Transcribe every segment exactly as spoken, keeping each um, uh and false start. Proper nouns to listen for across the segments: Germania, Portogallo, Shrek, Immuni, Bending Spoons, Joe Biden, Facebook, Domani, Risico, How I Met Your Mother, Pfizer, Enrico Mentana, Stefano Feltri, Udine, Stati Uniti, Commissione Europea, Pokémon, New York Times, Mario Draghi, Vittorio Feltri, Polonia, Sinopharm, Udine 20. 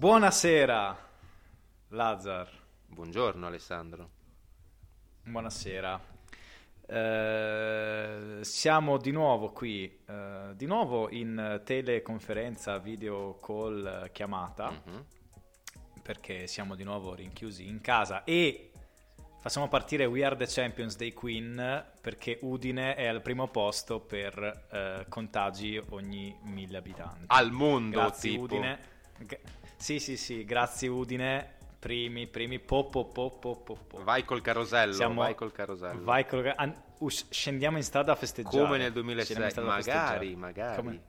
Buonasera, Lazar. Buongiorno, Alessandro. Buonasera. Eh, siamo di nuovo qui, eh, di nuovo in teleconferenza, video call, chiamata, mm-hmm. perché siamo di nuovo rinchiusi in casa e facciamo partire We Are The Champions dei Queen, perché Udine è al primo posto per eh, contagi ogni mille abitanti. Al mondo, grazie, tipo. Udine. Sì, sì, sì, grazie Udine, primi, primi, po, po, po, po, po, po. Vai col carosello, Siamo... vai col carosello. Vai col... An... Us, scendiamo in strada a festeggiare. Come nel duemilasei, magari, magari. Come...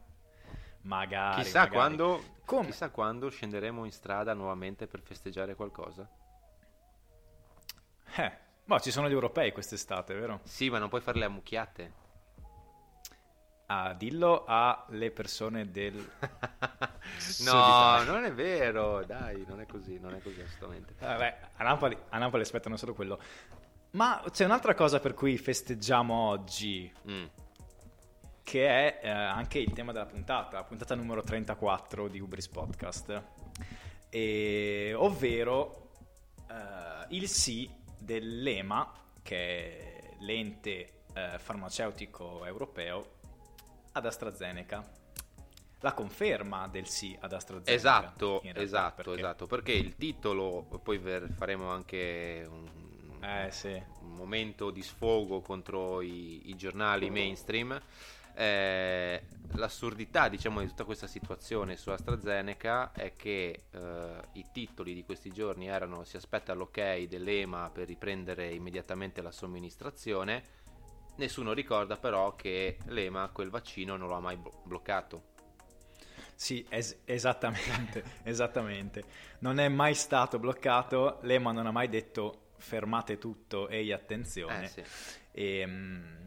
Magari, chissà magari. Quando, Come? Chissà quando scenderemo in strada nuovamente per festeggiare qualcosa. Eh, ma ci sono gli europei quest'estate, vero? Sì, ma non puoi fare le ammucchiate. Ah, dillo alle persone del no, non è vero, dai, non è così, non è così assolutamente. Vabbè, a Napoli, a Napoli aspettano solo quello. Ma c'è un'altra cosa per cui festeggiamo oggi, mm. che è eh, anche il tema della puntata, la puntata numero trentaquattro di Ubris Podcast, e, ovvero eh, il sì dell'EMA, che è l'ente eh, farmaceutico europeo, ad AstraZeneca, la conferma del sì ad AstraZeneca. Esatto, realtà, esatto, perché... esatto, perché il titolo, poi faremo anche un, eh, sì. un momento di sfogo contro i, i giornali oh. mainstream, eh, l'assurdità, diciamo, di tutta questa situazione su AstraZeneca è che eh, i titoli di questi giorni erano: si aspetta l'ok dell'EMA per riprendere immediatamente la somministrazione. Nessuno ricorda però che l'EMA quel vaccino non lo ha mai bloccato. Sì, es- esattamente, esattamente. Non è mai stato bloccato, l'EMA non ha mai detto fermate tutto, ehi attenzione. Eh, sì. E, mh,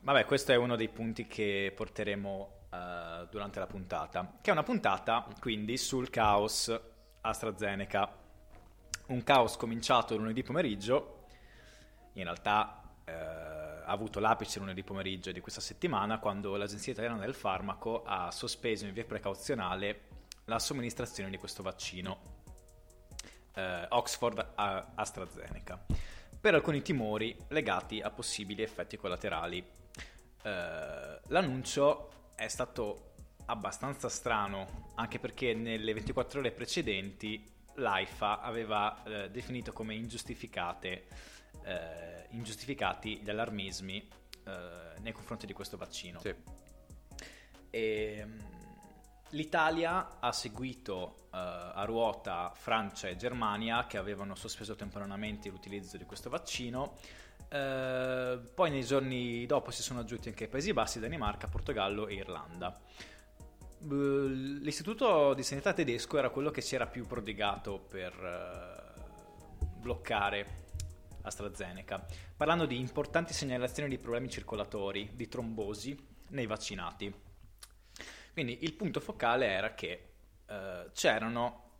vabbè, questo è uno dei punti che porteremo uh, durante la puntata, che è una puntata quindi sul caos AstraZeneca. Un caos cominciato lunedì pomeriggio, in realtà... Uh, ha avuto l'apice lunedì pomeriggio di questa settimana, quando l'Agenzia Italiana del Farmaco ha sospeso in via precauzionale la somministrazione di questo vaccino eh, Oxford a AstraZeneca per alcuni timori legati a possibili effetti collaterali. Eh, l'annuncio è stato abbastanza strano, anche perché nelle ventiquattro ore precedenti l'AIFA aveva eh, definito come ingiustificate Eh, ingiustificati gli allarmismi eh, nei confronti di questo vaccino. Sì. E, um, l'Italia ha seguito eh, a ruota Francia e Germania, che avevano sospeso temporaneamente l'utilizzo di questo vaccino. Eh, poi nei giorni dopo si sono aggiunti anche i Paesi Bassi, Danimarca, Portogallo e Irlanda. L'istituto di sanità tedesco era quello che si era più prodigato per eh, bloccare AstraZeneca, parlando di importanti segnalazioni di problemi circolatori, di trombosi nei vaccinati. Quindi il punto focale era che eh, c'erano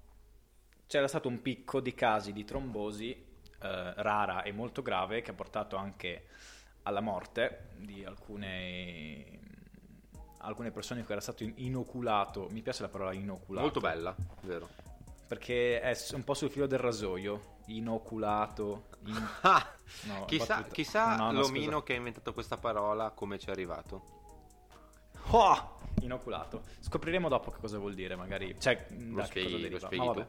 c'era stato un picco di casi di trombosi eh, rara e molto grave, che ha portato anche alla morte di alcune alcune persone che era stato inoculato. Mi piace la parola inoculato, molto bella, vero, perché è un po' sul filo del rasoio. Inoculato in... ah, no, chissà, chissà no, no, l'omino scusa. Che ha inventato questa parola, come ci è arrivato. Oh, inoculato, scopriremo dopo che cosa vuol dire, magari, cioè, lo spieghi, lo spieghi tu?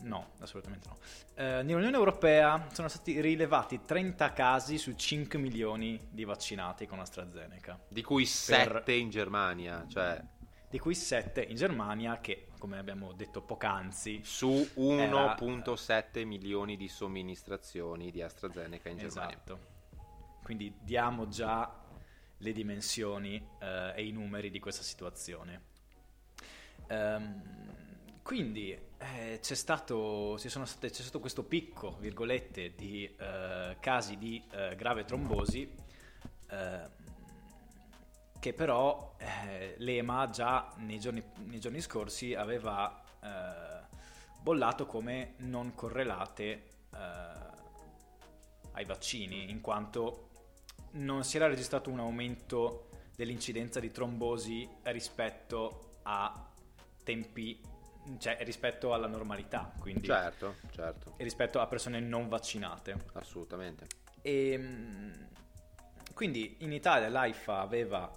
No, assolutamente no. Eh, nell'Unione Europea sono stati rilevati trenta casi su cinque milioni di vaccinati con AstraZeneca, di cui sette per... in Germania, cioè di cui sette in Germania, che, come abbiamo detto poc'anzi, su uno virgola sette milioni di somministrazioni di AstraZeneca in Germania. Esatto. Quindi diamo già le dimensioni eh, e i numeri di questa situazione. Ehm, quindi eh, c'è stato ci sono state, c'è stato questo picco, virgolette, di eh, casi di eh, grave trombosi, eh, che però eh, l'EMA già nei giorni, nei giorni scorsi aveva eh, bollato come non correlate eh, ai vaccini, in quanto non si era registrato un aumento dell'incidenza di trombosi rispetto a tempi cioè, rispetto alla normalità, quindi certo, certo. E rispetto a persone non vaccinate. Assolutamente. E quindi in Italia l'AIFA aveva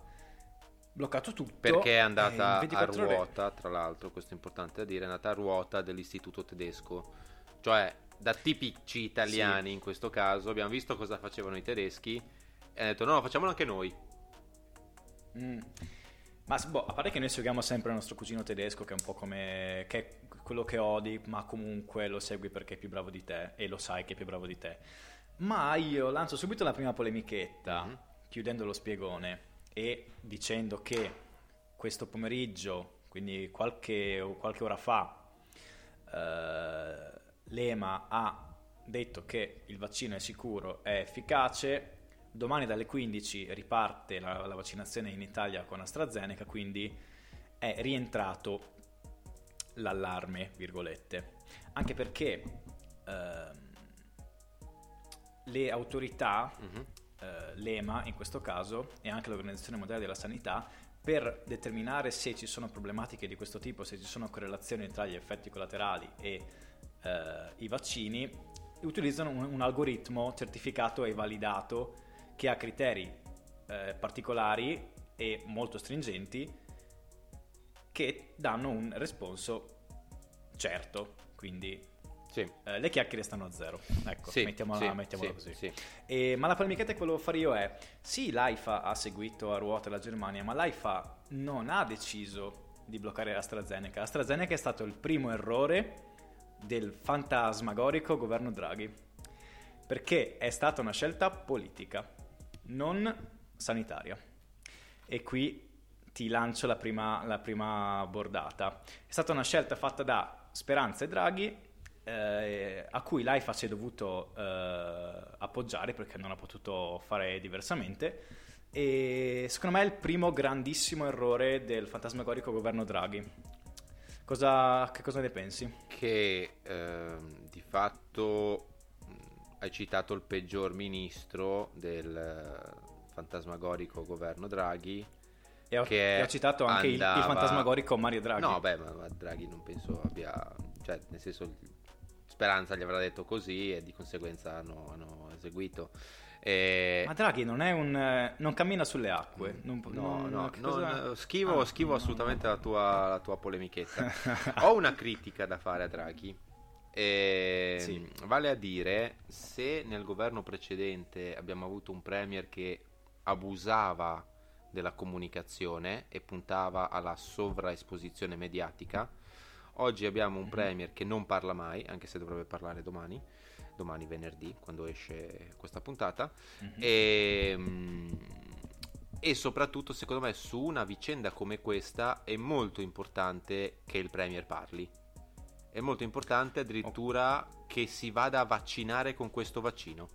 bloccato tutto. Perché è andata a ruota, ore... tra l'altro, questo è importante da dire, è andata a ruota dell'istituto tedesco. Cioè, da tipici italiani, sì, in questo caso, abbiamo visto cosa facevano i tedeschi e hanno detto no, no, facciamolo anche noi. Mm. Ma boh, a parte che noi seguiamo sempre il nostro cugino tedesco, che è un po' come, che è quello che odi, ma comunque lo segui perché è più bravo di te e lo sai che è più bravo di te. Ma io lancio subito la prima polemichetta, mm-hmm, chiudendo lo spiegone e dicendo che questo pomeriggio, quindi qualche, qualche ora fa, eh, l'E M A ha detto che il vaccino è sicuro, è efficace. Domani dalle quindici riparte la, la vaccinazione in Italia con AstraZeneca, quindi è rientrato l'allarme, virgolette. Anche perché eh, le autorità, mm-hmm, eh, l'E M A in questo caso, e anche l'Organizzazione Mondiale della Sanità, per determinare se ci sono problematiche di questo tipo, se ci sono correlazioni tra gli effetti collaterali e eh, i vaccini, utilizzano un, un algoritmo certificato e validato che ha criteri eh, particolari e molto stringenti che danno un responso certo, quindi sì, eh, le chiacchiere stanno a zero, ecco, sì, mettiamola, sì, mettiamola sì, così. Sì. E, ma la polemichetta che volevo fare io è, sì, l'AIFA ha seguito a ruota la Germania, ma l'AIFA non ha deciso di bloccare AstraZeneca. AstraZeneca è stato il primo errore del fantasmagorico governo Draghi, perché è stata una scelta politica, non sanitaria. E qui ti lancio la prima, la prima bordata. È stata una scelta fatta da Speranza e Draghi, eh, a cui l'AIFA si è dovuto eh, appoggiare perché non ha potuto fare diversamente, e secondo me è il primo grandissimo errore del fantasmagorico governo Draghi. Cosa, che cosa ne pensi? Che eh, di fatto hai citato il peggior ministro del fantasmagorico governo Draghi, e ho, che e ho citato anche andava... il, il fantasmagorico Mario Draghi. No, beh, ma, ma Draghi non penso abbia, cioè, nel senso, Speranza gli avrà detto così e di conseguenza hanno, hanno eseguito. E... Ma Draghi non è un, non cammina sulle acque. Non, no, no, cosa... no, no, schivo, ah, schivo no, assolutamente no, no. La tua, la tua polemichetta. Ho una critica da fare a Draghi. E sì. Vale a dire, se nel governo precedente abbiamo avuto un premier che abusava della comunicazione e puntava alla sovraesposizione mediatica, oggi abbiamo un premier che non parla mai, anche se dovrebbe parlare domani, domani venerdì, quando esce questa puntata, mm-hmm, e, e soprattutto secondo me su una vicenda come questa è molto importante che il premier parli. È molto importante addirittura oh. che si vada a vaccinare con questo vaccino,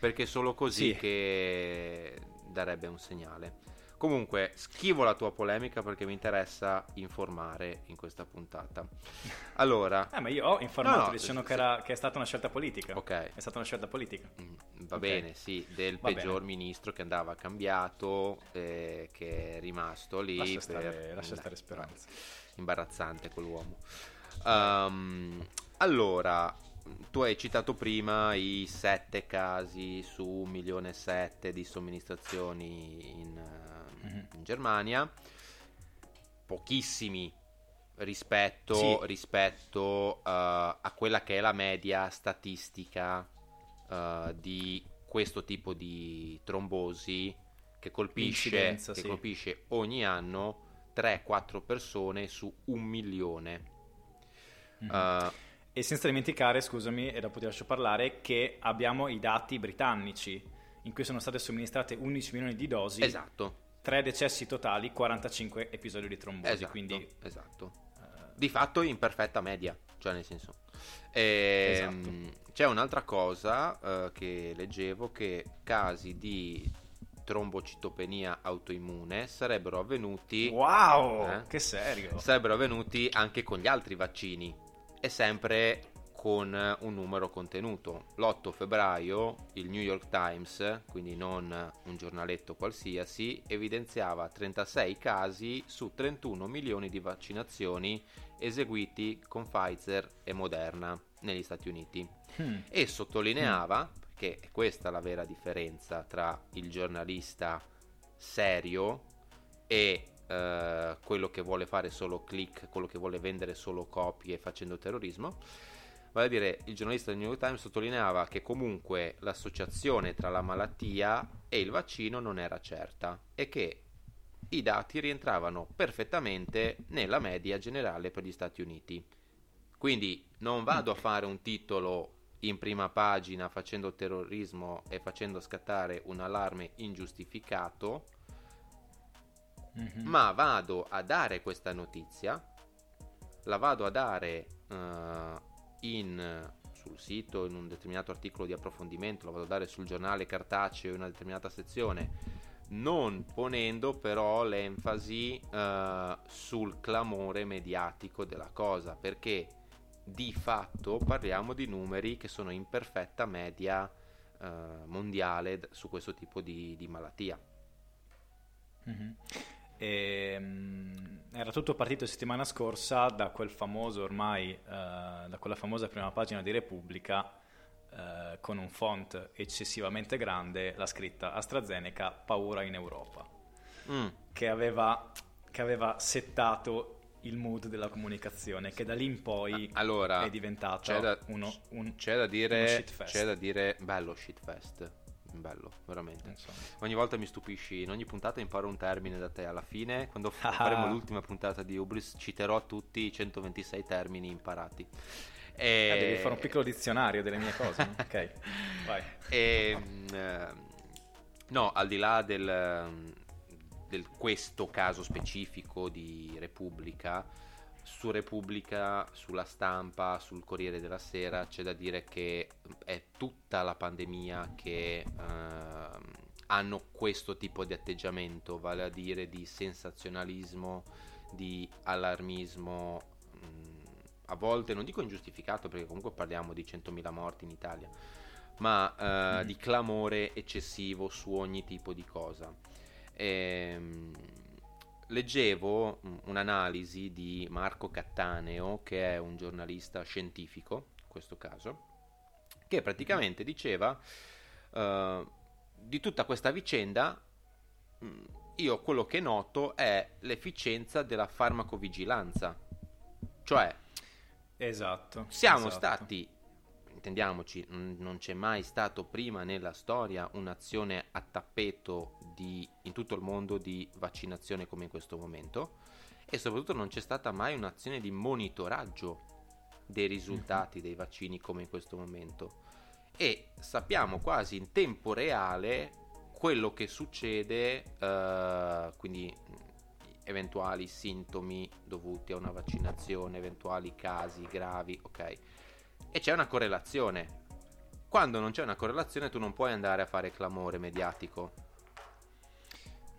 perché solo così, sì, che darebbe un segnale. Comunque schivo la tua polemica perché mi interessa informare in questa puntata. Allora, eh, ma io ho informato, no, no, dicendo sì, che, era, che è stata una scelta politica. Ok, è stata una scelta politica. Mm, va okay. bene, sì, del va peggior bene. ministro che andava cambiato, eh, che è rimasto lì. Lascia stare, per... lascia stare Speranza. Imbarazzante quell'uomo. Um, allora, tu hai citato prima i sette casi su un milione e sette di somministrazioni in, mm-hmm. in Germania, pochissimi rispetto, sì. rispetto uh, a quella che è la media statistica uh, di questo tipo di trombosi che colpisce, che sì. colpisce ogni anno tre quattro persone su un milione. Mm-hmm. uh, E senza dimenticare, scusami, e dopo ti lascio parlare, che abbiamo i dati britannici, in cui sono state somministrate undici milioni di dosi, esatto, tre decessi totali, quarantacinque episodi di trombosi, esatto, quindi esatto. Uh, di fatto in perfetta media, cioè nel senso. E, esatto. mh, c'è un'altra cosa uh, che leggevo, che casi di trombocitopenia autoimmune sarebbero avvenuti wow eh, che serio sarebbero avvenuti anche con gli altri vaccini, e sempre con un numero contenuto. L'otto febbraio il New York Times, quindi non un giornaletto qualsiasi, evidenziava trentasei casi su trentuno milioni di vaccinazioni eseguiti con Pfizer e Moderna negli Stati Uniti hmm. e sottolineava, perché è questa la vera differenza tra il giornalista serio e eh, quello che vuole fare solo click, quello che vuole vendere solo copie facendo terrorismo. Vale a dire, il giornalista del New York Times sottolineava che comunque l'associazione tra la malattia e il vaccino non era certa e che i dati rientravano perfettamente nella media generale per gli Stati Uniti. Quindi non vado a fare un titolo in prima pagina facendo terrorismo e facendo scattare un allarme ingiustificato, mm-hmm. ma vado a dare questa notizia, la vado a dare uh, in, sul sito, in un determinato articolo di approfondimento, la vado a dare sul giornale cartaceo in una determinata sezione, non ponendo però l'enfasi uh, sul clamore mediatico della cosa, perché di fatto parliamo di numeri che sono in perfetta media eh, mondiale su questo tipo di, di malattia. Mm-hmm. E, era tutto partito settimana scorsa da quel famoso ormai, eh, da quella famosa prima pagina di Repubblica eh, con un font eccessivamente grande, la scritta AstraZeneca, paura in Europa, mm. che aveva, che aveva settato il mood della comunicazione, che da lì in poi allora, è diventato c'è da, uno, un, c'è da dire, uno shitfest. C'è da dire bello shitfest, bello, veramente. Insomma. Ogni volta mi stupisci, in ogni puntata imparo un termine da te. Alla fine, quando ah. faremo l'ultima puntata di Ubris, citerò tutti i centoventisei termini imparati. E... Eh, devi fare un piccolo dizionario delle mie cose. Ok, vai. E, no, al di là del... del questo caso specifico di Repubblica, su Repubblica, sulla Stampa, sul Corriere della Sera c'è da dire che è tutta la pandemia che eh, hanno questo tipo di atteggiamento, vale a dire di sensazionalismo, di allarmismo, mh, a volte non dico ingiustificato perché comunque parliamo di centomila morti in Italia, ma eh, mm. di clamore eccessivo su ogni tipo di cosa. Ehm, leggevo un'analisi di Marco Cattaneo, che è un giornalista scientifico in questo caso, che praticamente diceva eh, di tutta questa vicenda io quello che noto è l'efficienza della farmacovigilanza, cioè esatto, siamo esatto. stati, intendiamoci, non c'è mai stato prima nella storia un'azione a tappeto di, in tutto il mondo, di vaccinazione come in questo momento, e soprattutto non c'è stata mai un'azione di monitoraggio dei risultati dei vaccini come in questo momento, e sappiamo quasi in tempo reale quello che succede, eh, quindi eventuali sintomi dovuti a una vaccinazione, eventuali casi gravi, ok? E c'è una correlazione. Quando non c'è una correlazione tu non puoi andare a fare clamore mediatico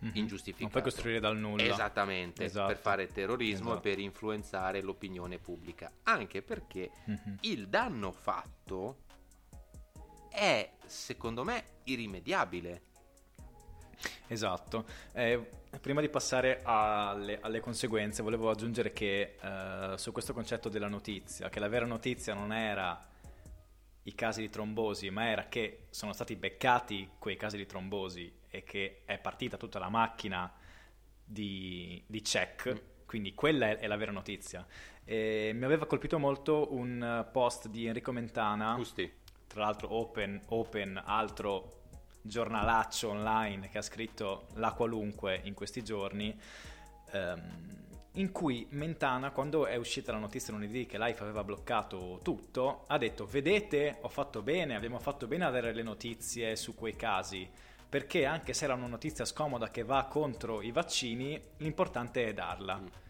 mm-hmm. ingiustificato, non puoi costruire dal nulla, esattamente, esatto. per fare terrorismo, esatto. per influenzare l'opinione pubblica, anche perché mm-hmm. il danno fatto è secondo me irrimediabile. Esatto. Eh, prima di passare alle, alle conseguenze, volevo aggiungere che eh, su questo concetto della notizia, che la vera notizia non era i casi di trombosi, ma era che sono stati beccati quei casi di trombosi e che è partita tutta la macchina di, di check, mm. quindi quella è, è la vera notizia. E mi aveva colpito molto un post di Enrico Mentana, Justi. Tra l'altro open, open altro... giornalaccio online che ha scritto La Qualunque in questi giorni, ehm, in cui Mentana, quando è uscita la notizia lunedì che Life aveva bloccato tutto, ha detto: vedete, ho fatto bene, abbiamo fatto bene a dare le notizie su quei casi, perché anche se era una notizia scomoda che va contro i vaccini, l'importante è darla.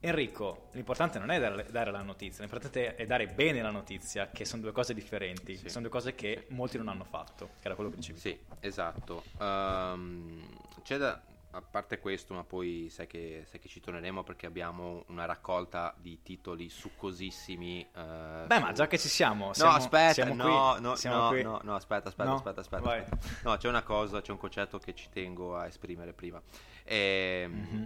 Enrico, l'importante non è dare, dare la notizia, l'importante è dare bene la notizia, che sono due cose differenti, sì. sono due cose che molti non hanno fatto, che era quello che dicevi. Sì, esatto. Um, c'è da a parte questo, ma poi sai che, sai che ci torneremo perché abbiamo una raccolta di titoli succosissimi. Eh, Beh, su... ma già che ci siamo, siamo no, aspetta, siamo no, qui. No, siamo no, qui. no, no, aspetta, aspetta, no. aspetta, aspetta, aspetta. No, c'è una cosa, c'è un concetto che ci tengo a esprimere prima. Ehm, mm-hmm.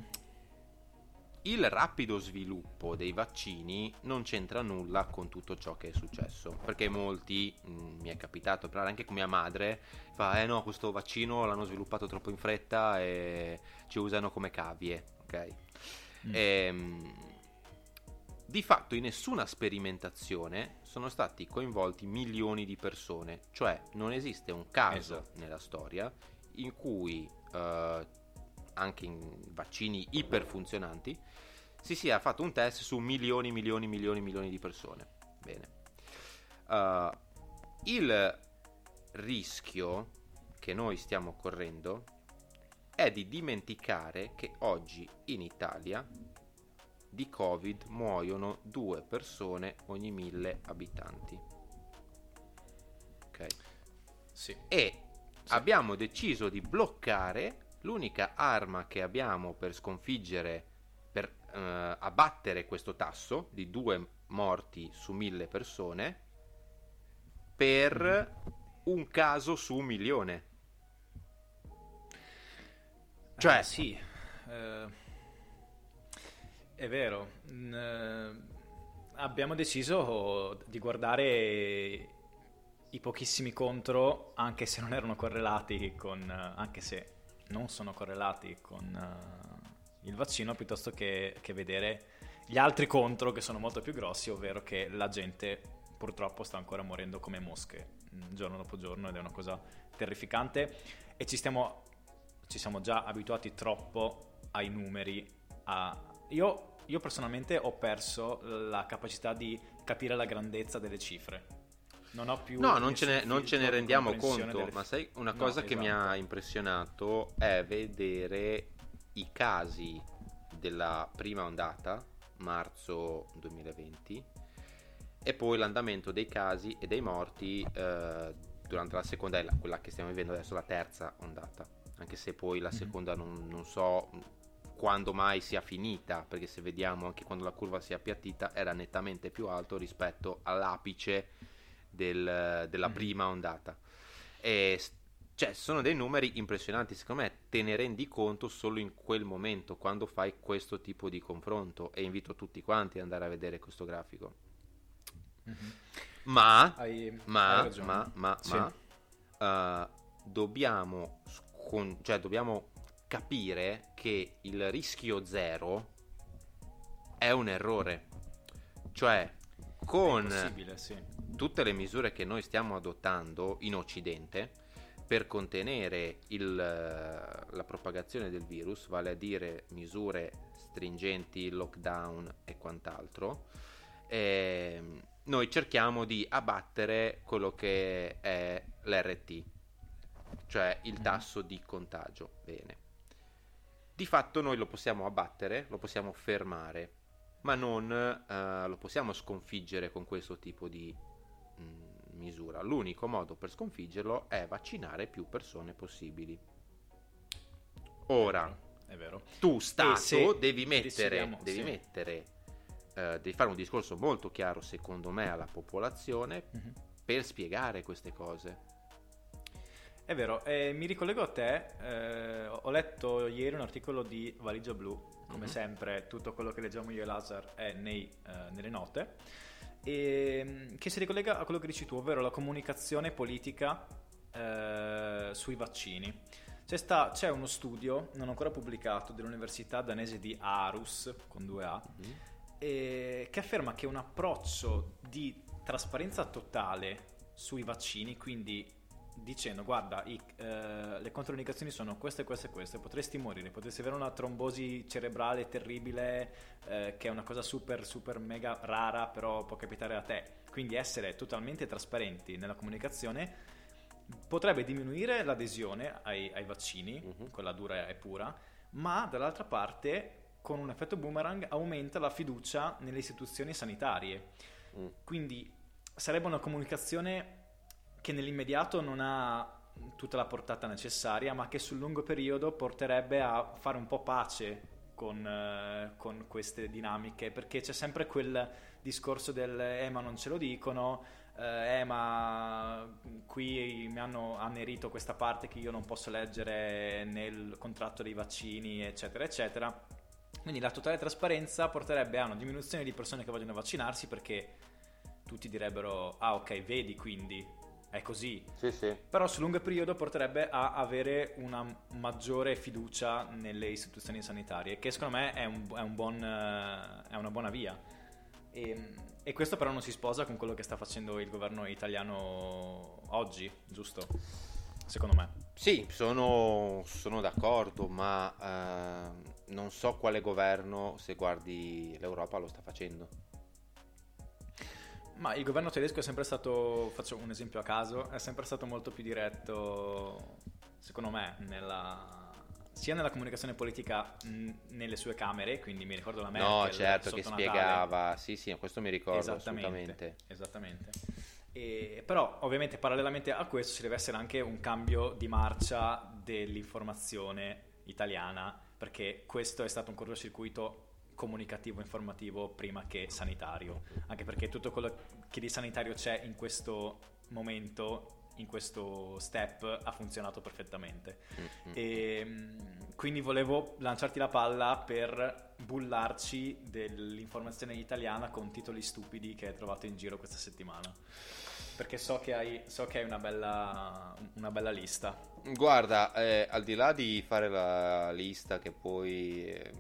Il rapido sviluppo dei vaccini non c'entra nulla con tutto ciò che è successo, perché molti, mh, mi è capitato parlare anche con mia madre, fa eh no, questo vaccino l'hanno sviluppato troppo in fretta e ci usano come cavie, ok? Mm. E, di fatto in nessuna sperimentazione sono stati coinvolti milioni di persone, cioè non esiste un caso esatto. nella storia in cui... Uh, anche in vaccini iperfunzionanti si sia fatto un test su milioni, milioni, milioni, milioni di persone. Bene, uh, il rischio che noi stiamo correndo è di dimenticare che oggi in Italia di Covid muoiono due persone ogni mille abitanti. Ok? Sì. E sì. abbiamo deciso di bloccare l'unica arma che abbiamo per sconfiggere, per eh, abbattere questo tasso di due morti su mille persone, per un caso su un milione. Cioè, eh, sì, eh, è vero. Eh, abbiamo deciso di guardare i pochissimi contro, anche se non erano correlati con, anche se non sono correlati con uh, il vaccino, piuttosto che, che vedere gli altri contro che sono molto più grossi, ovvero che la gente purtroppo sta ancora morendo come mosche giorno dopo giorno ed è una cosa terrificante e ci stiamo ci siamo già abituati troppo ai numeri. A... Io, io personalmente ho perso la capacità di capire la grandezza delle cifre. Non ho più no, non ce ne, non ce ne rendiamo conto, delle... ma sai, una cosa no, che esatto. mi ha impressionato è vedere i casi della prima ondata, marzo duemilaventi, e poi l'andamento dei casi e dei morti eh, durante la seconda, e la, quella che stiamo vivendo adesso, la terza ondata, anche se poi la seconda mm-hmm. non, non so quando mai sia finita, perché se vediamo anche quando la curva si è appiattita era nettamente più alto rispetto all'apice Del, della mm. prima ondata. E, cioè, sono dei numeri impressionanti. Secondo me te ne rendi conto solo in quel momento, quando fai questo tipo di confronto, e invito tutti quanti ad andare a vedere questo grafico. mm-hmm. ma, hai, ma, hai ma ma sì. ma uh, dobbiamo scon- cioè dobbiamo capire che il rischio zero è un errore, cioè con è possibile, sì. tutte le misure che noi stiamo adottando in Occidente per contenere il, la propagazione del virus, vale a dire misure stringenti, lockdown e quant'altro, eh, noi cerchiamo di abbattere quello che è l'erre ti, cioè il tasso di contagio. Bene. Di fatto noi lo possiamo abbattere, lo possiamo fermare, ma non eh, lo possiamo sconfiggere con questo tipo di misura. L'unico modo per sconfiggerlo è vaccinare più persone possibili. Ora, è vero, è vero. tu Stato devi mettere, devi sì. mettere eh, devi fare un discorso molto chiaro, secondo me, alla popolazione mm-hmm. per spiegare queste cose. È vero, eh, mi ricollego a te. Eh, ho letto ieri un articolo di Valigia Blu, come mm-hmm. sempre tutto quello che leggiamo io e Lazar è nei, eh, nelle note, e che si ricollega a quello che dici tu, ovvero la comunicazione politica eh, sui vaccini. C'è, sta, c'è uno studio non ancora pubblicato dell'università danese di Aarhus con due A mm-hmm. e, che afferma che un approccio di trasparenza totale sui vaccini, quindi dicendo guarda i, eh, le controindicazioni sono queste, queste e queste, potresti morire, potresti avere una trombosi cerebrale terribile eh, che è una cosa super super mega rara, però può capitare a te, quindi essere totalmente trasparenti nella comunicazione potrebbe diminuire l'adesione ai, ai vaccini, uh-huh. quella dura e pura, ma dall'altra parte con un effetto boomerang aumenta la fiducia nelle istituzioni sanitarie, uh. quindi sarebbe una comunicazione che nell'immediato non ha tutta la portata necessaria, ma che sul lungo periodo porterebbe a fare un po' pace con, eh, con queste dinamiche, perché c'è sempre quel discorso del eh ma non ce lo dicono, eh ma qui mi hanno annerito questa parte che io non posso leggere nel contratto dei vaccini, eccetera eccetera. Quindi la totale trasparenza porterebbe a una diminuzione di persone che vogliono vaccinarsi, perché tutti direbbero ah ok, vedi, quindi è così. Sì, sì. Però sul lungo periodo porterebbe a avere una maggiore fiducia nelle istituzioni sanitarie, che secondo me è, un, è, un buon, è una buona via. E, e questo però non si sposa con quello che sta facendo il governo italiano oggi, giusto? Secondo me. Sì, sono, sono d'accordo, ma eh, non so quale governo, se guardi l'Europa, lo sta facendo. Ma il governo tedesco è sempre stato, faccio un esempio a caso, è sempre stato molto più diretto, secondo me, nella, sia nella comunicazione politica mh, nelle sue camere, quindi mi ricordo la Merkel. No, certo, che Natale. Spiegava, sì sì, questo mi ricordo, esattamente, assolutamente. Esattamente. E, però ovviamente parallelamente a questo ci deve essere anche un cambio di marcia dell'informazione italiana, perché questo è stato un cortocircuito comunicativo, informativo prima che sanitario, anche perché tutto quello che di sanitario c'è in questo momento, in questo step, ha funzionato perfettamente. Mm-hmm. E quindi volevo lanciarti la palla per bullarci dell'informazione italiana con titoli stupidi che hai trovato in giro questa settimana, perché so che hai, so che hai una bella, una bella lista. Guarda, eh, al di là di fare la lista che poi... Eh...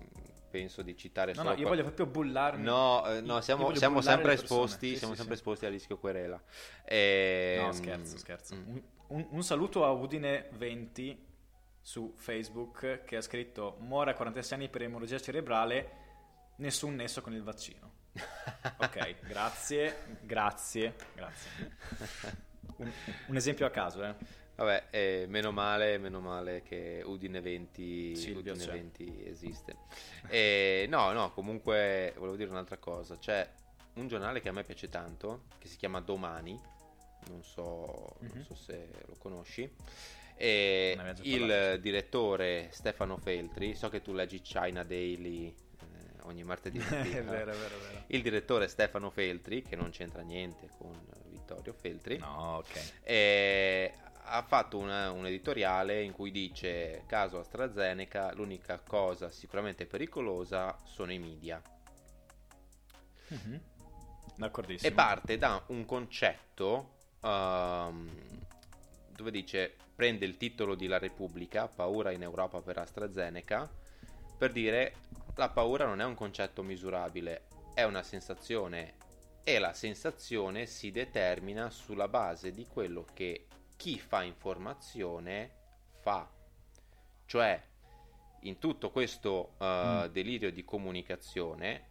penso di citare solo no no io qual... voglio proprio bullarmi no eh, no siamo, siamo sempre esposti sì, siamo sì, sempre sì. esposti al rischio querela e... no scherzo scherzo mm. un, un saluto a Udine venti su Facebook, che ha scritto: muore a quarantasei anni per emorragia cerebrale, nessun nesso con il vaccino. Ok, grazie grazie grazie un, un esempio a caso, eh vabbè, eh, meno male meno male che Udine venti, sì, Udine cioè. venti esiste. E, no no comunque volevo dire un'altra cosa. C'è un giornale che a me piace tanto che si chiama Domani, non so, mm-hmm. non so se lo conosci, e il direttore Stefano Feltri, so che tu leggi China Daily eh, ogni martedì mattina. È vero, è vero, è vero. Il direttore Stefano Feltri, che non c'entra niente con Vittorio Feltri, no, ok, e ha fatto una, un editoriale in cui dice: caso AstraZeneca, l'unica cosa sicuramente pericolosa sono i media. Mm-hmm. D'accordissimo. E parte da un concetto um, dove dice, prende il titolo di La Repubblica, paura in Europa per AstraZeneca, per dire: la paura non è un concetto misurabile, è una sensazione, e la sensazione si determina sulla base di quello che chi fa informazione fa. Cioè, in tutto questo uh, mm. delirio di comunicazione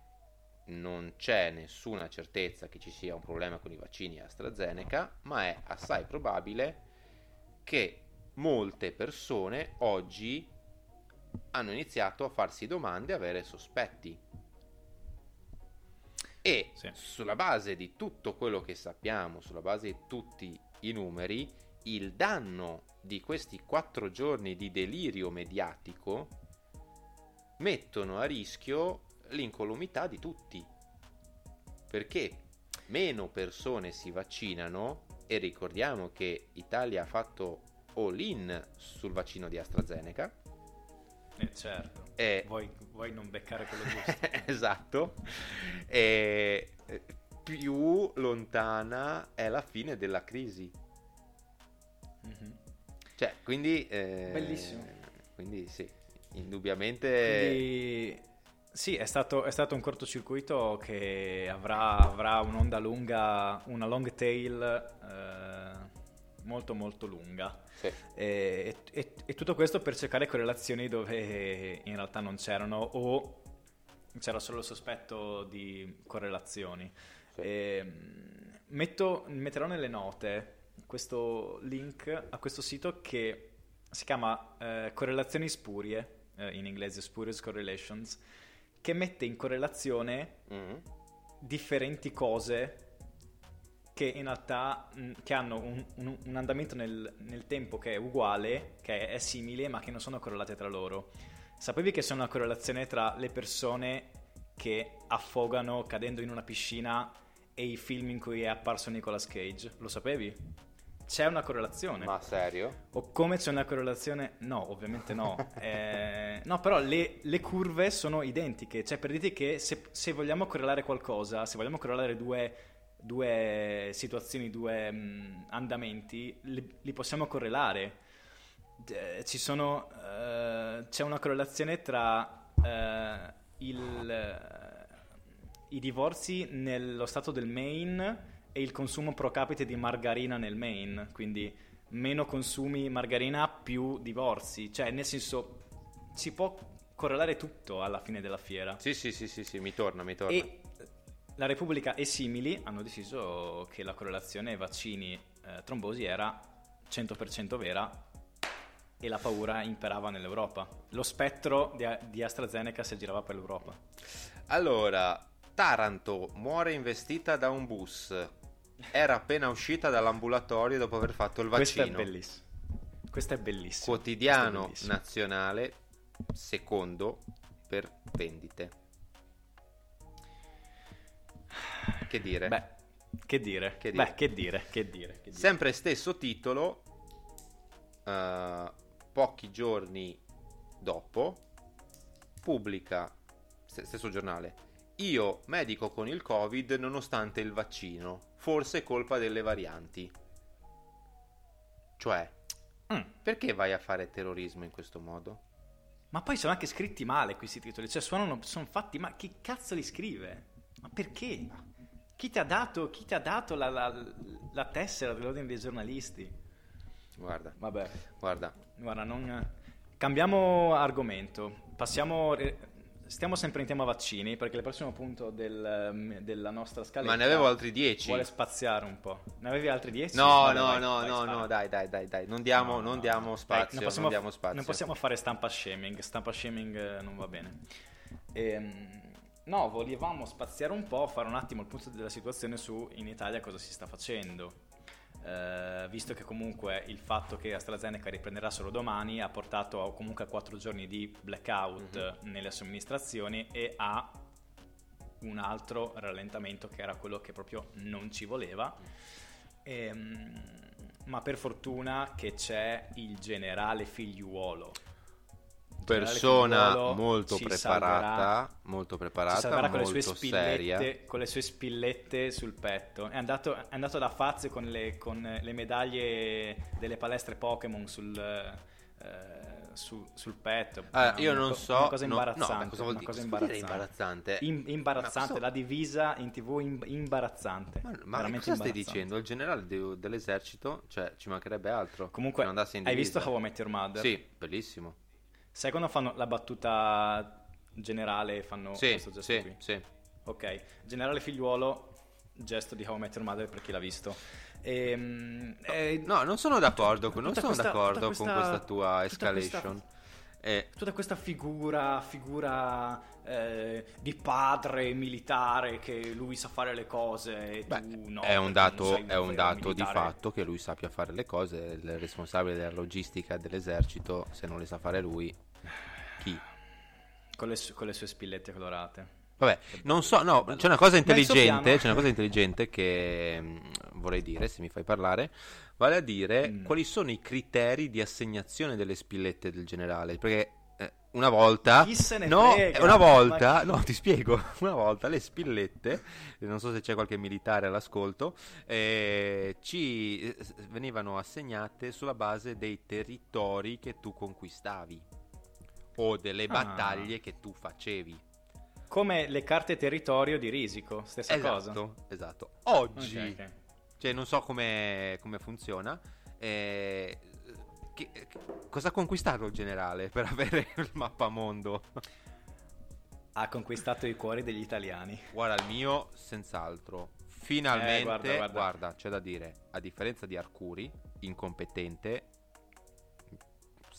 non c'è nessuna certezza che ci sia un problema con i vaccini AstraZeneca, ma è assai probabile che molte persone oggi hanno iniziato a farsi domande, a avere sospetti. E sì. sulla base di tutto quello che sappiamo, sulla base di tutti i numeri, il danno di questi quattro giorni di delirio mediatico mettono a rischio l'incolumità di tutti, perché meno persone si vaccinano, e ricordiamo che Italia ha fatto all-in sul vaccino di AstraZeneca. Eh certo, e... vuoi, vuoi non beccare quello giusto. Esatto. E più lontana è la fine della crisi. Mm-hmm. Cioè, quindi eh, bellissimo. Quindi sì, indubbiamente quindi, sì, è stato, è stato un cortocircuito che avrà, avrà un'onda lunga, una long tail eh, molto molto lunga. Sì. e, e, e tutto questo per cercare correlazioni dove in realtà non c'erano, o c'era solo il sospetto di correlazioni. Sì. E, metto, metterò nelle note questo link a questo sito che si chiama eh, Correlazioni Spurie, eh, in inglese Spurious Correlations, che mette in correlazione mm. differenti cose che in realtà mh, che hanno un, un, un andamento nel, nel tempo che è uguale, che è, è simile, ma che non sono correlate tra loro. Sapevi che c'è una correlazione tra le persone che affogano cadendo in una piscina e i film in cui è apparso Nicolas Cage? Lo sapevi? C'è una correlazione. Ma serio? O come c'è una correlazione? No, ovviamente no. eh, no, però le, le curve sono identiche. Cioè, per dirti che se, se vogliamo correlare qualcosa, se vogliamo correlare due, due situazioni, due um, andamenti, li, li possiamo correlare. Eh, ci sono, eh, c'è una correlazione tra eh, il, eh, i divorzi nello stato del Maine e il consumo pro capite di margarina nel Maine, quindi meno consumi margarina più divorzi, cioè nel senso si può correlare tutto alla fine della fiera. Sì, sì, sì, sì, sì, mi torna, mi torna. E la Repubblica e simili hanno deciso che la correlazione vaccini-trombosi eh, era cento per cento vera e la paura imperava nell'Europa. Lo spettro di, di AstraZeneca si girava per l'Europa. Allora, Taranto, muore investita da un bus. Era appena uscita dall'ambulatorio dopo aver fatto il vaccino. Questo è bellissimo. Questo è bellissimo. Quotidiano è bellissimo. Nazionale, secondo per vendite. Che dire? Beh, che dire? Che dire? Beh, che dire? Che dire? Che dire? Sempre stesso titolo, uh, pochi giorni dopo, pubblica, stesso giornale. Io, medico con il Covid, nonostante il vaccino, forse colpa delle varianti. Cioè, mm. perché vai a fare terrorismo in questo modo? Ma poi sono anche scritti male questi titoli, cioè sono, sono fatti, ma chi cazzo li scrive? Ma perché? Chi ti ha dato, chi ti ha dato la, la, la tessera dell'Ordine dei giornalisti? Guarda, vabbè, guarda, guarda, non... cambiamo argomento, passiamo... Stiamo sempre in tema vaccini, perché il prossimo punto del, della nostra scaletta... Ma ne avevo altri dieci. Vuole spaziare un po'. Ne avevi altri dieci? No, no, no, no, no, dai, dai, dai, dai. Non diamo, no, non no, diamo no. spazio, dai, non, possiamo, non diamo spazio. Non possiamo fare stampa shaming, stampa shaming non va bene. E, no, volevamo spaziare un po', fare un attimo il punto della situazione su in Italia cosa si sta facendo. Uh, visto che comunque il fatto che AstraZeneca riprenderà solo domani ha portato a, comunque a quattro giorni di blackout mm-hmm. nelle somministrazioni e a un altro rallentamento che era quello che proprio non ci voleva mm. e, ma per fortuna che c'è il generale Figliuolo il persona generale Figliuolo molto, preparata, salverà, molto preparata ci salverà molto con le sue spillette seria. Con le sue spillette sul petto è andato, è andato da Fazio con le, con le medaglie delle palestre Pokémon sul, eh, su, sul petto allora, io non co- so una cosa imbarazzante, no, no, cosa vuol una cosa imbarazzante. Dire imbarazzante? In, imbarazzante cosa... la divisa in tv in, imbarazzante ma, ma veramente cosa stai dicendo? Il generale de, dell'esercito cioè ci mancherebbe altro comunque non in hai visto How I Met Your Mother? Sì, bellissimo. Sai quando fanno la battuta generale fanno sì, questo gesto sì, qui? Sì. Ok, generale Figliuolo, gesto di How I Met Your Mother per chi l'ha visto. E, no, eh, no, non sono d'accordo, con, non sono questa, d'accordo questa, con questa tua escalation. Tutta questa, eh. tutta questa figura, figura eh, di padre militare che lui sa fare le cose e Beh, tu no. È un dato, è un dato militare. Di fatto che lui sappia fare le cose, il responsabile della logistica dell'esercito, se non le sa fare lui, chi? Con le, con le sue spillette colorate. Vabbè, non so, no, c'è una cosa intelligente, c'è una cosa intelligente che mh, vorrei dire, se mi fai parlare, vale a dire mm. quali sono i criteri di assegnazione delle spillette del generale, perché eh, una volta, chi se ne no, frega, una volta, no, ti spiego, una volta le spillette, non so se c'è qualche militare all'ascolto, eh, ci venivano assegnate sulla base dei territori che tu conquistavi o delle ah. battaglie che tu facevi. Come le carte territorio di Risico, stessa esatto, cosa. Esatto, esatto. Oggi, okay, okay. cioè non so come, come funziona, eh, che, che, cosa ha conquistato il generale per avere il mappamondo? Ha conquistato i cuori degli italiani. Guarda, il mio senz'altro. Finalmente, eh, guarda, guarda. guarda, c'è da dire, a differenza di Arcuri, incompetente,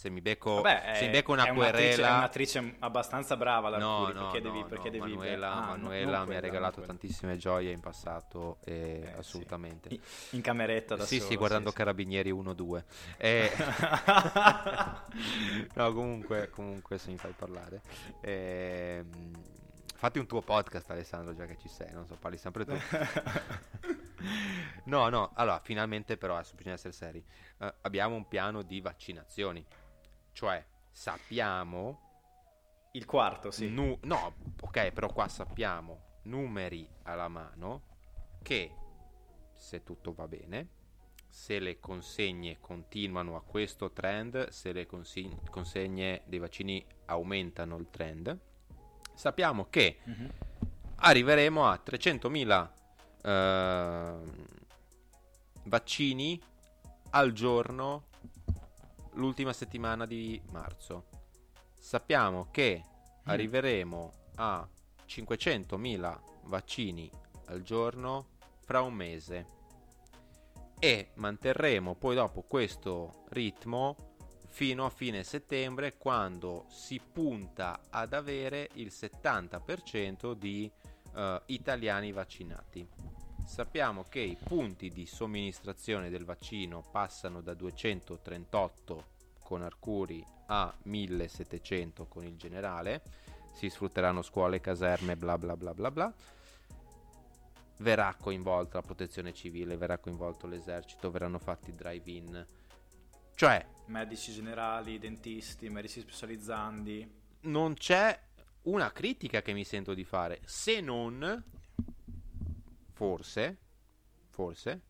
se mi becco, vabbè, se mi becco una, è querela, un'attrice, è un'attrice abbastanza brava l'Arcuri, no, no, perché no, devi, perché no, devi Manuela, ah, Manuela non, non mi quella, ha regalato tantissime gioie in passato, eh, eh, assolutamente sì. in cameretta da sì solo, sì guardando sì, Carabinieri uno due eh, no comunque comunque se mi fai parlare eh, fatti un tuo podcast, Alessandro, già che ci sei, non so, parli sempre tu. No, no, allora, finalmente però, adesso bisogna essere seri, uh, abbiamo un piano di vaccinazioni, cioè sappiamo... Il quarto, sì. Nu- no, ok, però qua sappiamo, numeri alla mano, che se tutto va bene, se le consegne continuano a questo trend, se le conseg- consegne dei vaccini aumentano il trend... Sappiamo che mm-hmm. arriveremo a trecentomila eh, vaccini al giorno l'ultima settimana di marzo. Sappiamo che mm. arriveremo a cinquecentomila vaccini al giorno fra un mese e manterremo poi dopo questo ritmo fino a fine settembre, quando si punta ad avere il settanta per cento di uh, italiani vaccinati. Sappiamo che i punti di somministrazione del vaccino passano da duecentotrentotto con Arcuri a millesettecento con il generale, si sfrutteranno scuole, caserme, bla bla bla bla bla. Verrà coinvolta la protezione civile, verrà coinvolto l'esercito, verranno fatti drive-in, cioè medici generali, dentisti, medici specializzandi. Non c'è una critica che mi sento di fare, se non forse forse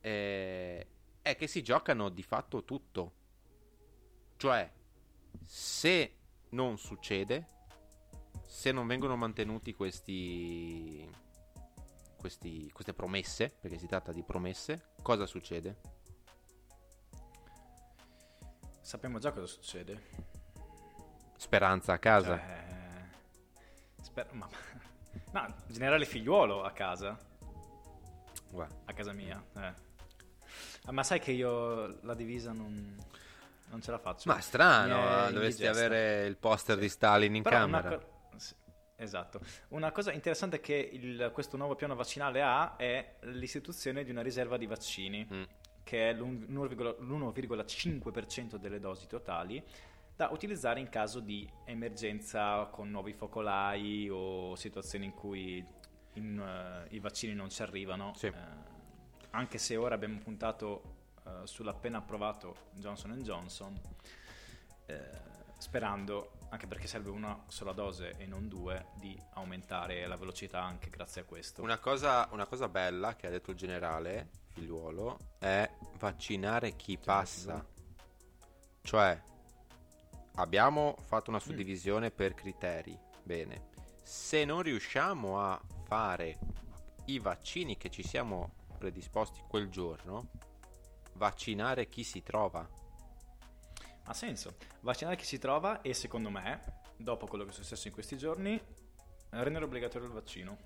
eh, è che si giocano di fatto tutto, cioè se non succede, se non vengono mantenuti questi, questi queste promesse, perché si tratta di promesse, cosa succede? Sappiamo già cosa succede. Speranza a casa. Cioè... Sper... Ma... No, generale Figliuolo a casa. Uè. A casa mia. Eh. Ah, ma sai che io la divisa non, non ce la faccio. Ma strano, dovresti avere il poster sì. di Stalin in Però camera. Una co... sì, esatto. Una cosa interessante che il, questo nuovo piano vaccinale ha è l'istituzione di una riserva di vaccini. Mm. Che è l'uno virgola cinque per cento delle dosi totali, da utilizzare in caso di emergenza con nuovi focolai o situazioni in cui in, uh, i vaccini non ci arrivano. Sì. Eh, anche se ora abbiamo puntato uh, sull'appena approvato Johnson and Johnson, eh, sperando, anche perché serve una sola dose e non due, di aumentare la velocità anche grazie a questo. Una cosa, una cosa bella che ha detto il generale Figliuolo è vaccinare chi passa, cioè abbiamo fatto una suddivisione mm. per criteri, bene, se non riusciamo a fare i vaccini che ci siamo predisposti quel giorno, vaccinare chi si trova ha senso, vaccinare chi si trova, e secondo me dopo quello che è successo in questi giorni rendere obbligatorio il vaccino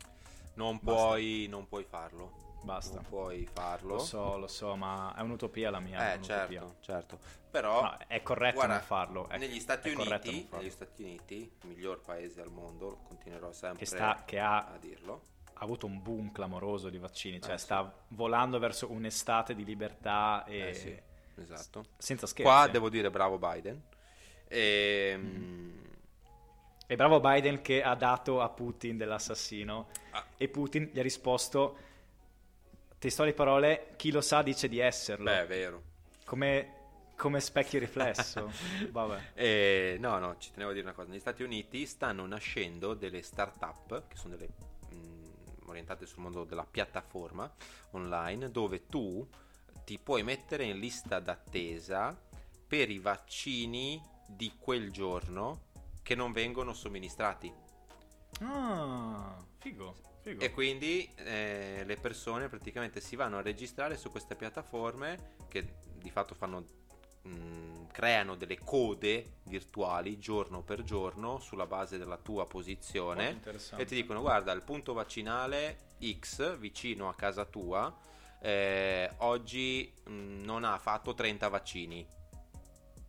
non puoi, non puoi farlo. Basta. Non puoi farlo. Lo so, lo so, ma è un'utopia la mia. Eh, un'utopia. certo, certo. Però no, è corretto guarda, non farlo. È, negli Stati è Uniti, negli Stati Uniti, il miglior paese al mondo, continuerò sempre che sta, che ha, a dirlo. Ha avuto un boom clamoroso di vaccini, cioè eh, sta sì. volando verso un'estate di libertà e eh, sì, esatto. Senza scherzi. Qua devo dire bravo Biden. E mm. E bravo Biden che ha dato a Putin dell'assassino ah. e Putin gli ha risposto testuali parole, chi lo sa dice di esserlo. Beh, è vero. Come, come specchio riflesso. Vabbè. Eh, no, no, ci tenevo a dire una cosa. Negli Stati Uniti stanno nascendo delle start-up, che sono delle mh, orientate sul mondo della piattaforma online, dove tu ti puoi mettere in lista d'attesa per i vaccini di quel giorno che non vengono somministrati. Ah, figo. Figo. E quindi eh, le persone praticamente si vanno a registrare su queste piattaforme che di fatto fanno mh, creano delle code virtuali giorno per giorno sulla base della tua posizione e ti dicono guarda il punto vaccinale X vicino a casa tua eh, oggi mh, non ha fatto trenta vaccini,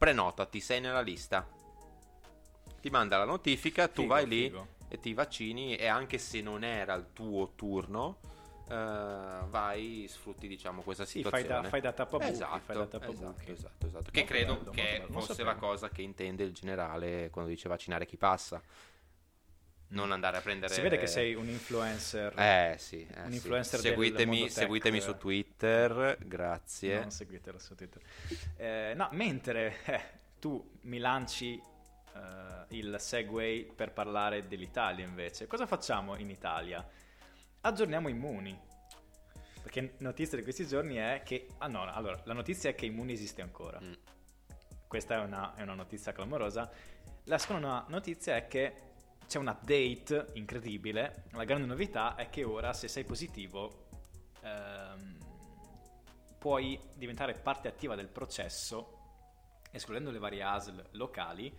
prenotati, sei nella lista. Ti manda la notifica, tu figo, vai lì figo. e ti vaccini, e anche se non era il tuo turno, uh, vai, sfrutti diciamo questa sì, situazione. Fai da, fai da tappabuchi. Esatto, fai da tappabuchi. Esatto, esatto, esatto. Che credo bello, che fosse la cosa che intende il generale quando dice vaccinare chi passa. Non andare a prendere... Si vede che sei un influencer. Eh sì, eh, un influencer sì. Seguitemi, seguitemi su Twitter, grazie. Non seguitelo su Twitter. Eh, no, mentre eh, tu mi lanci uh, il segue per parlare dell'Italia invece, cosa facciamo in Italia? Aggiorniamo Immuni. Perché notizia di questi giorni è che... Ah no, allora, la notizia è che Immuni esiste ancora. Mm. Questa è una, è una notizia clamorosa. La seconda notizia è che c'è un update incredibile. La grande novità è che ora, se sei positivo, ehm, puoi diventare parte attiva del processo, escludendo le varie A S L locali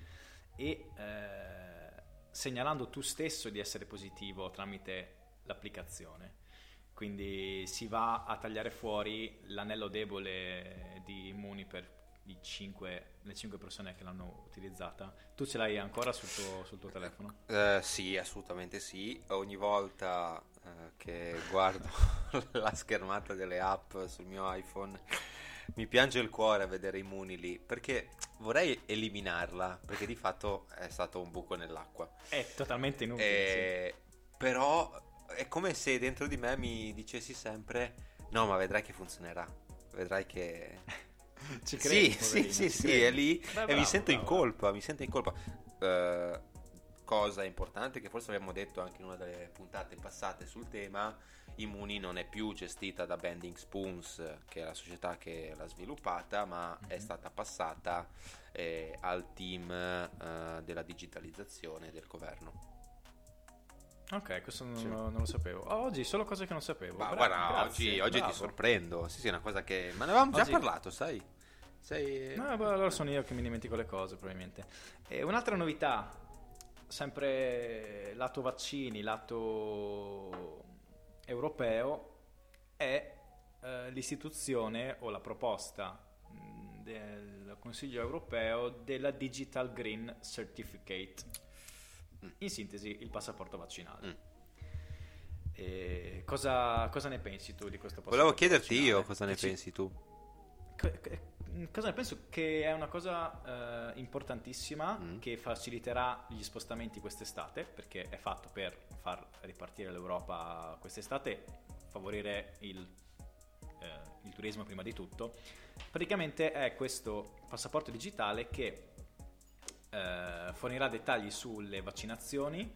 e eh, segnalando tu stesso di essere positivo tramite l'applicazione. Quindi si va a tagliare fuori l'anello debole di Immuni per I cinque, le cinque persone che l'hanno utilizzata. Tu ce l'hai ancora sul tuo, sul tuo telefono? Eh, sì, assolutamente sì. Ogni volta eh, che guardo la schermata delle app sul mio iPhone mi piange il cuore a vedere Immuni lì, perché vorrei eliminarla, perché di fatto è stato un buco nell'acqua. È totalmente inutile. Eh, sì. Però è come se dentro di me mi dicessi sempre no, ma vedrai che funzionerà, vedrai che... Ci credi, sì, poverino, sì, ci sì, credi. È lì. Beh, bravo, e mi sento bravo. in colpa, mi sento in colpa. Eh, cosa importante che forse abbiamo detto anche in una delle puntate passate sul tema, Immuni non è più gestita da Bending Spoons, che è la società che l'ha sviluppata, ma mm-hmm. è stata passata eh, al team eh, della digitalizzazione del governo. Ok, questo non, sì. non lo sapevo. Oh, oggi solo cose che non sapevo. Ma bravo, guarda, grazie, oggi, oggi ti sorprendo. Sì, sì, è una cosa che... Ma ne avevamo oggi... già parlato, sai? Sei... No, beh, allora sono io che mi dimentico le cose, probabilmente. E un'altra novità, sempre lato vaccini, lato europeo, è eh, l'istituzione o la proposta del Consiglio europeo della Digital Green Certificate. In sintesi, il passaporto vaccinale. Mm. E cosa, cosa ne pensi tu di questo passaporto? Volevo chiederti vaccinale? io cosa ne ci... pensi tu. Co- cosa ne penso? Che è una cosa eh, importantissima mm. che faciliterà gli spostamenti quest'estate, perché è fatto per far ripartire l'Europa quest'estate, favorire il, eh, il turismo prima di tutto. Praticamente è questo passaporto digitale che Uh, fornirà dettagli sulle vaccinazioni,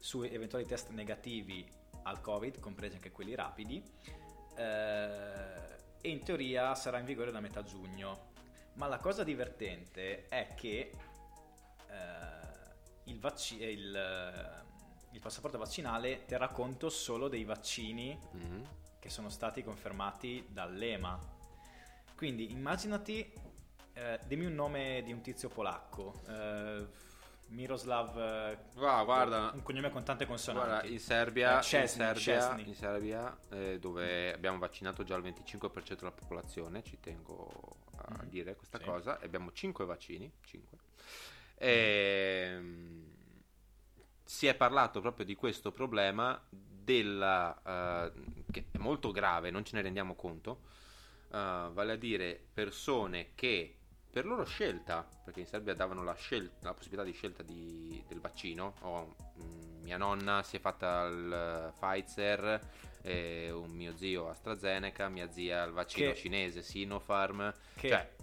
su eventuali test negativi al Covid, compresi anche quelli rapidi, uh, e in teoria sarà in vigore da metà giugno. Ma la cosa divertente è che uh, il, vac- il, uh, il passaporto vaccinale terrà conto solo dei vaccini mm-hmm. che sono stati confermati dall'EMA. Quindi immaginati... Uh, dimmi un nome di un tizio polacco, uh, Miroslav, uh, wow, guarda, un cognome con tante consonanti. Guarda, in Serbia, uh, Cesni, in Serbia, in Serbia eh, dove mm. abbiamo vaccinato già il venticinque per cento della popolazione, ci tengo a mm. dire questa sì. cosa, abbiamo cinque vaccini, cinque. E, mm. si è parlato proprio di questo problema della, uh, che è molto grave, non ce ne rendiamo conto. Uh, vale a dire persone che per loro scelta, perché in Serbia davano la, scelta, la possibilità di scelta di, del vaccino. Oh, mh, mia nonna si è fatta il uh, Pfizer, eh, un mio zio AstraZeneca, mia zia il vaccino che, cinese Sinopharm, che cioè,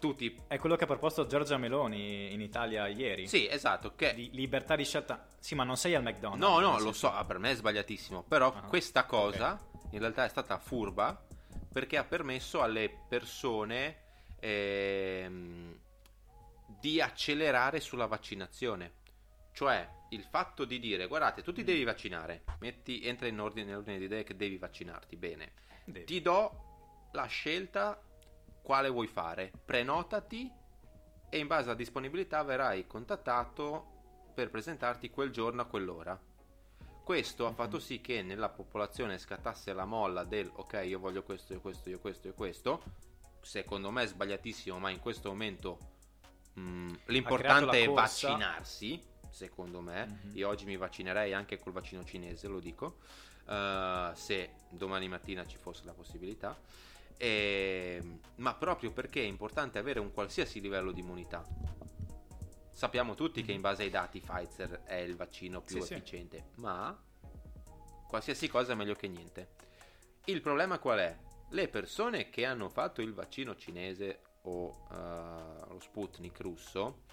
tutti... è quello che ha proposto Giorgia Meloni in Italia ieri. Sì, esatto, che... di libertà di scelta. Sì, ma non sei al McDonald's. No, no, lo so, ah, per me è sbagliatissimo, però ah, questa cosa okay. in realtà è stata furba, perché ha permesso alle persone ehm, di accelerare sulla vaccinazione. Cioè il fatto di dire guardate, tu ti devi vaccinare, metti, entra in ordine, in ordine di idee che devi vaccinarti, bene, devi. Ti do la scelta quale vuoi fare, prenotati e in base alla disponibilità verrai contattato per presentarti quel giorno a quell'ora. Questo ha fatto sì che nella popolazione scattasse la molla del ok, io voglio questo, io questo, io questo, io questo. Secondo me è sbagliatissimo, ma in questo momento mh, l'importante è vaccinarsi, secondo me. Mm-hmm. Io oggi mi vaccinerei anche col vaccino cinese, lo dico, uh, se domani mattina ci fosse la possibilità. E, ma proprio perché è importante avere un qualsiasi livello di immunità. Sappiamo tutti che in base ai dati Pfizer è il vaccino più sì, efficiente, sì. ma qualsiasi cosa è meglio che niente. Il problema qual è? Le persone che hanno fatto il vaccino cinese o uh, lo Sputnik russo,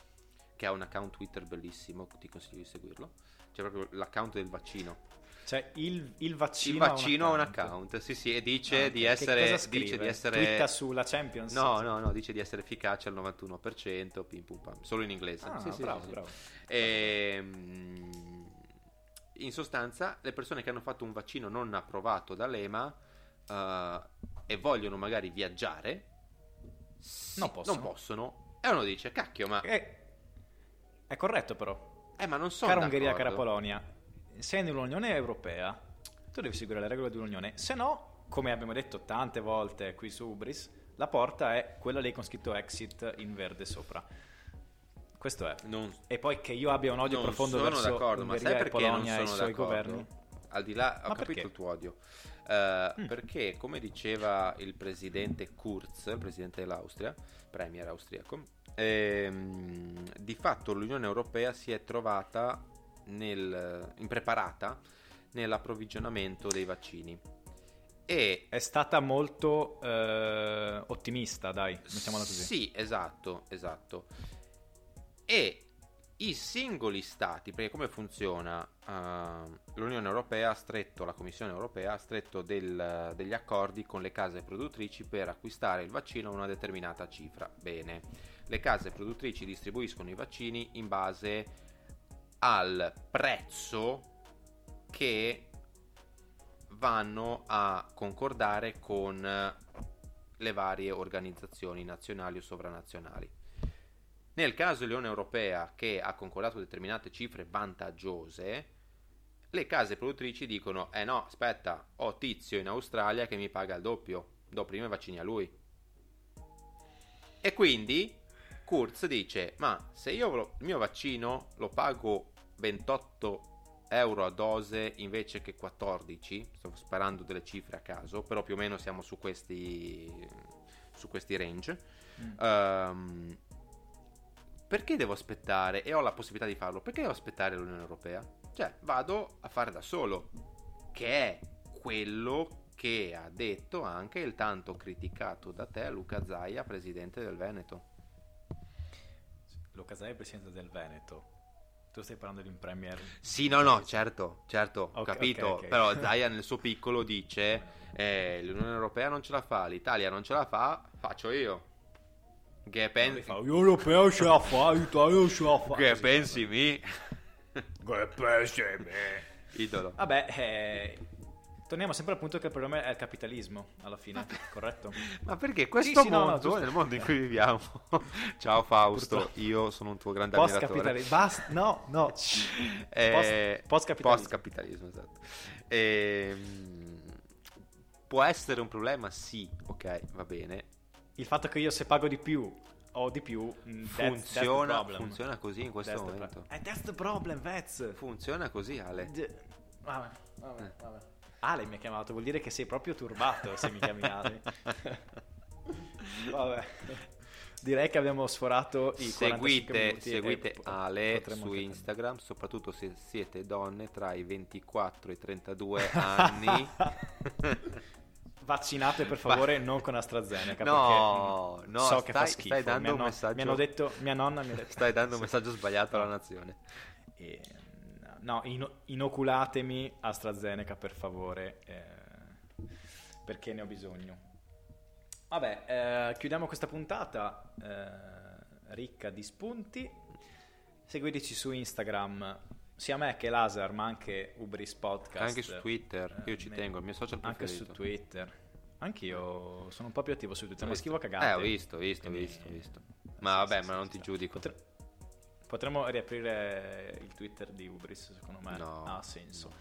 che ha un account Twitter bellissimo, ti consiglio di seguirlo, c'è proprio l'account del vaccino. Cioè il, il vaccino, il vaccino ha un account, un account sì sì e dice ah, di essere dice di essere twitta sulla Champions no no no dice di essere efficace al novantuno percento, pim pum pam, solo in inglese. ah, sì, sì, bravo, sì. bravo. E, in sostanza le persone che hanno fatto un vaccino non approvato dall'EMA uh, e vogliono magari viaggiare non possono, non possono. E uno dice cacchio, ma è, è corretto però eh ma non sono cara Ungheria, cara Polonia, sei nell'Unione Europea, tu devi seguire le regole dell'Unione, se no, come abbiamo detto tante volte qui su Ubris, la porta è quella lì con scritto exit in verde sopra. Questo è. Non, e poi che io abbia un odio profondo verso Ungheria e Polonia e i suoi governi. Al di là, ho Ma capito perché? Il tuo odio. Uh, mm. Perché, come diceva il presidente Kurz, il presidente dell'Austria, premier austriaco, ehm, di fatto l'Unione Europea si è trovata Nel, impreparata nell'approvvigionamento dei vaccini e è stata molto eh, ottimista, dai, mettiamola così. Sì, esatto, esatto. E i singoli stati, perché come funziona uh, l'Unione Europea ha stretto, la Commissione Europea ha stretto del, degli accordi con le case produttrici per acquistare il vaccino a una determinata cifra. Bene, le case produttrici distribuiscono i vaccini in base al prezzo che vanno a concordare con le varie organizzazioni nazionali o sovranazionali. Nel caso dell'Unione Europea, che ha concordato determinate cifre vantaggiose, le case produttrici dicono eh no, aspetta, ho tizio in Australia che mi paga il doppio, do prima i vaccini a lui. E quindi Kurz dice ma se io lo, il mio vaccino lo pago ventotto euro a dose invece che quattordici, sto sparando delle cifre a caso, però più o meno siamo su questi su questi range, mm. um, perché devo aspettare, e ho la possibilità di farlo, perché devo aspettare l'Unione Europea? Cioè vado a fare da solo, che è quello che ha detto anche il tanto criticato da te Luca Zaia, presidente del Veneto. Luca Zaia è presidente del Veneto. Tu stai parlando di un premier? Sì, no, no, certo, certo, okay, capito. Okay, okay. Però Zaia nel suo piccolo dice eh, l'Unione Europea non ce la fa, l'Italia non ce la fa, faccio io. Che pensi? L'Unione Europea ce la fa, l'Italia non ce la fa. Che pensi mi? Che pensi mi? Idolo. Vabbè, eh, torniamo sempre al punto che il problema è il capitalismo, alla fine, corretto? Ma perché questo sì, sì, mondo, no, no, giusto, nel mondo in cui viviamo... Ciao Fausto, purtroppo. Io sono un tuo grande post ammiratore. Basta, no, no. Eh, post-capitalismo. Post-capitalismo, esatto. Eh, può essere un problema? Sì, ok, va bene. Il fatto che io se pago di più o di più funziona, that's, that's funziona così in questo that's momento. Eh, that's the problem, vets. Funziona così, Ale. D- vabbè, vabbè, eh. vabbè. Ale mi ha chiamato, vuol dire che sei proprio turbato se mi chiami Ale. Vabbè, direi che abbiamo sforato i seguite, quarantacinque minuti. Seguite Ale su Instagram, soprattutto se siete donne tra i ventiquattro e i trentadue anni. Vaccinate per favore, non con AstraZeneca. No, perché no, so stai, che fa schifo. Stai dando mi hanno, un messaggio... mi hanno detto, mia nonna mi ha detto... Stai dando un messaggio sbagliato alla nazione. E... No, in- inoculatemi AstraZeneca per favore, eh, perché ne ho bisogno. Vabbè, eh, chiudiamo questa puntata eh, ricca di spunti. Seguiteci su Instagram, sia me che Lazar, ma anche Ubris Podcast. Anche su Twitter, eh, io ci ne... tengo, il mio social preferito. Anche su Twitter. Anch'io sono un po' più attivo su Twitter, ma schivo a cagate. Eh, ho visto, visto, quindi... visto, visto. Ma sì, vabbè, sì, ma sì, non sì, ti giudico. Potre... Potremmo riaprire il Twitter di Ubris, secondo me no, ha senso. No.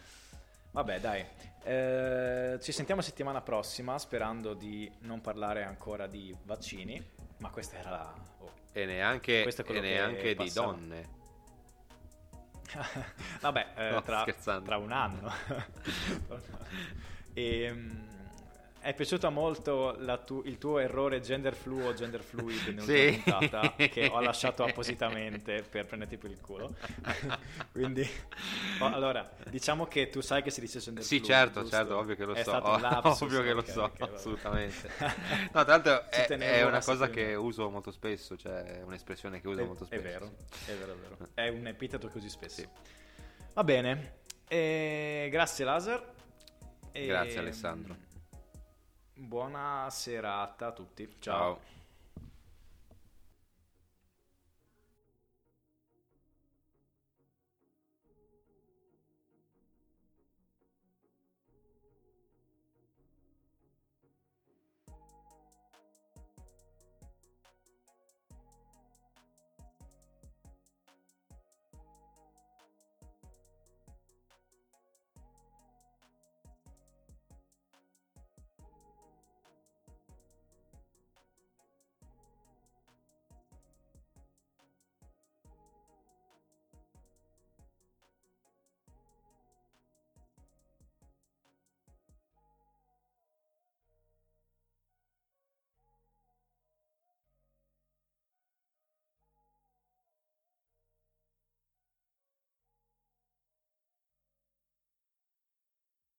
Vabbè, dai, eh, ci sentiamo settimana prossima, sperando di non parlare ancora di vaccini, ma questa era la... Oh. E neanche, e neanche di donne. Vabbè, eh, no, tra, tra un anno. E, um, è piaciuta molto la tu, il tuo errore gender fluo o gender fluid in una sì. puntata che ho lasciato appositamente per prenderti per il culo. Quindi, oh, allora, diciamo che tu sai che si dice gender sì, fluo. Sì, certo, giusto? Certo, ovvio che lo è so. Stato oh, lapsus, ovvio che lo so, okay, assolutamente. No, tra l'altro è, è una cosa prima. Che uso molto spesso, cioè è un'espressione che uso è, molto spesso. È vero, sì. è vero, è vero. È un epiteto che usi spesso. Sì. Va bene, e grazie Lazar. E... Grazie Alessandro. Buona serata a tutti. Ciao. Ciao.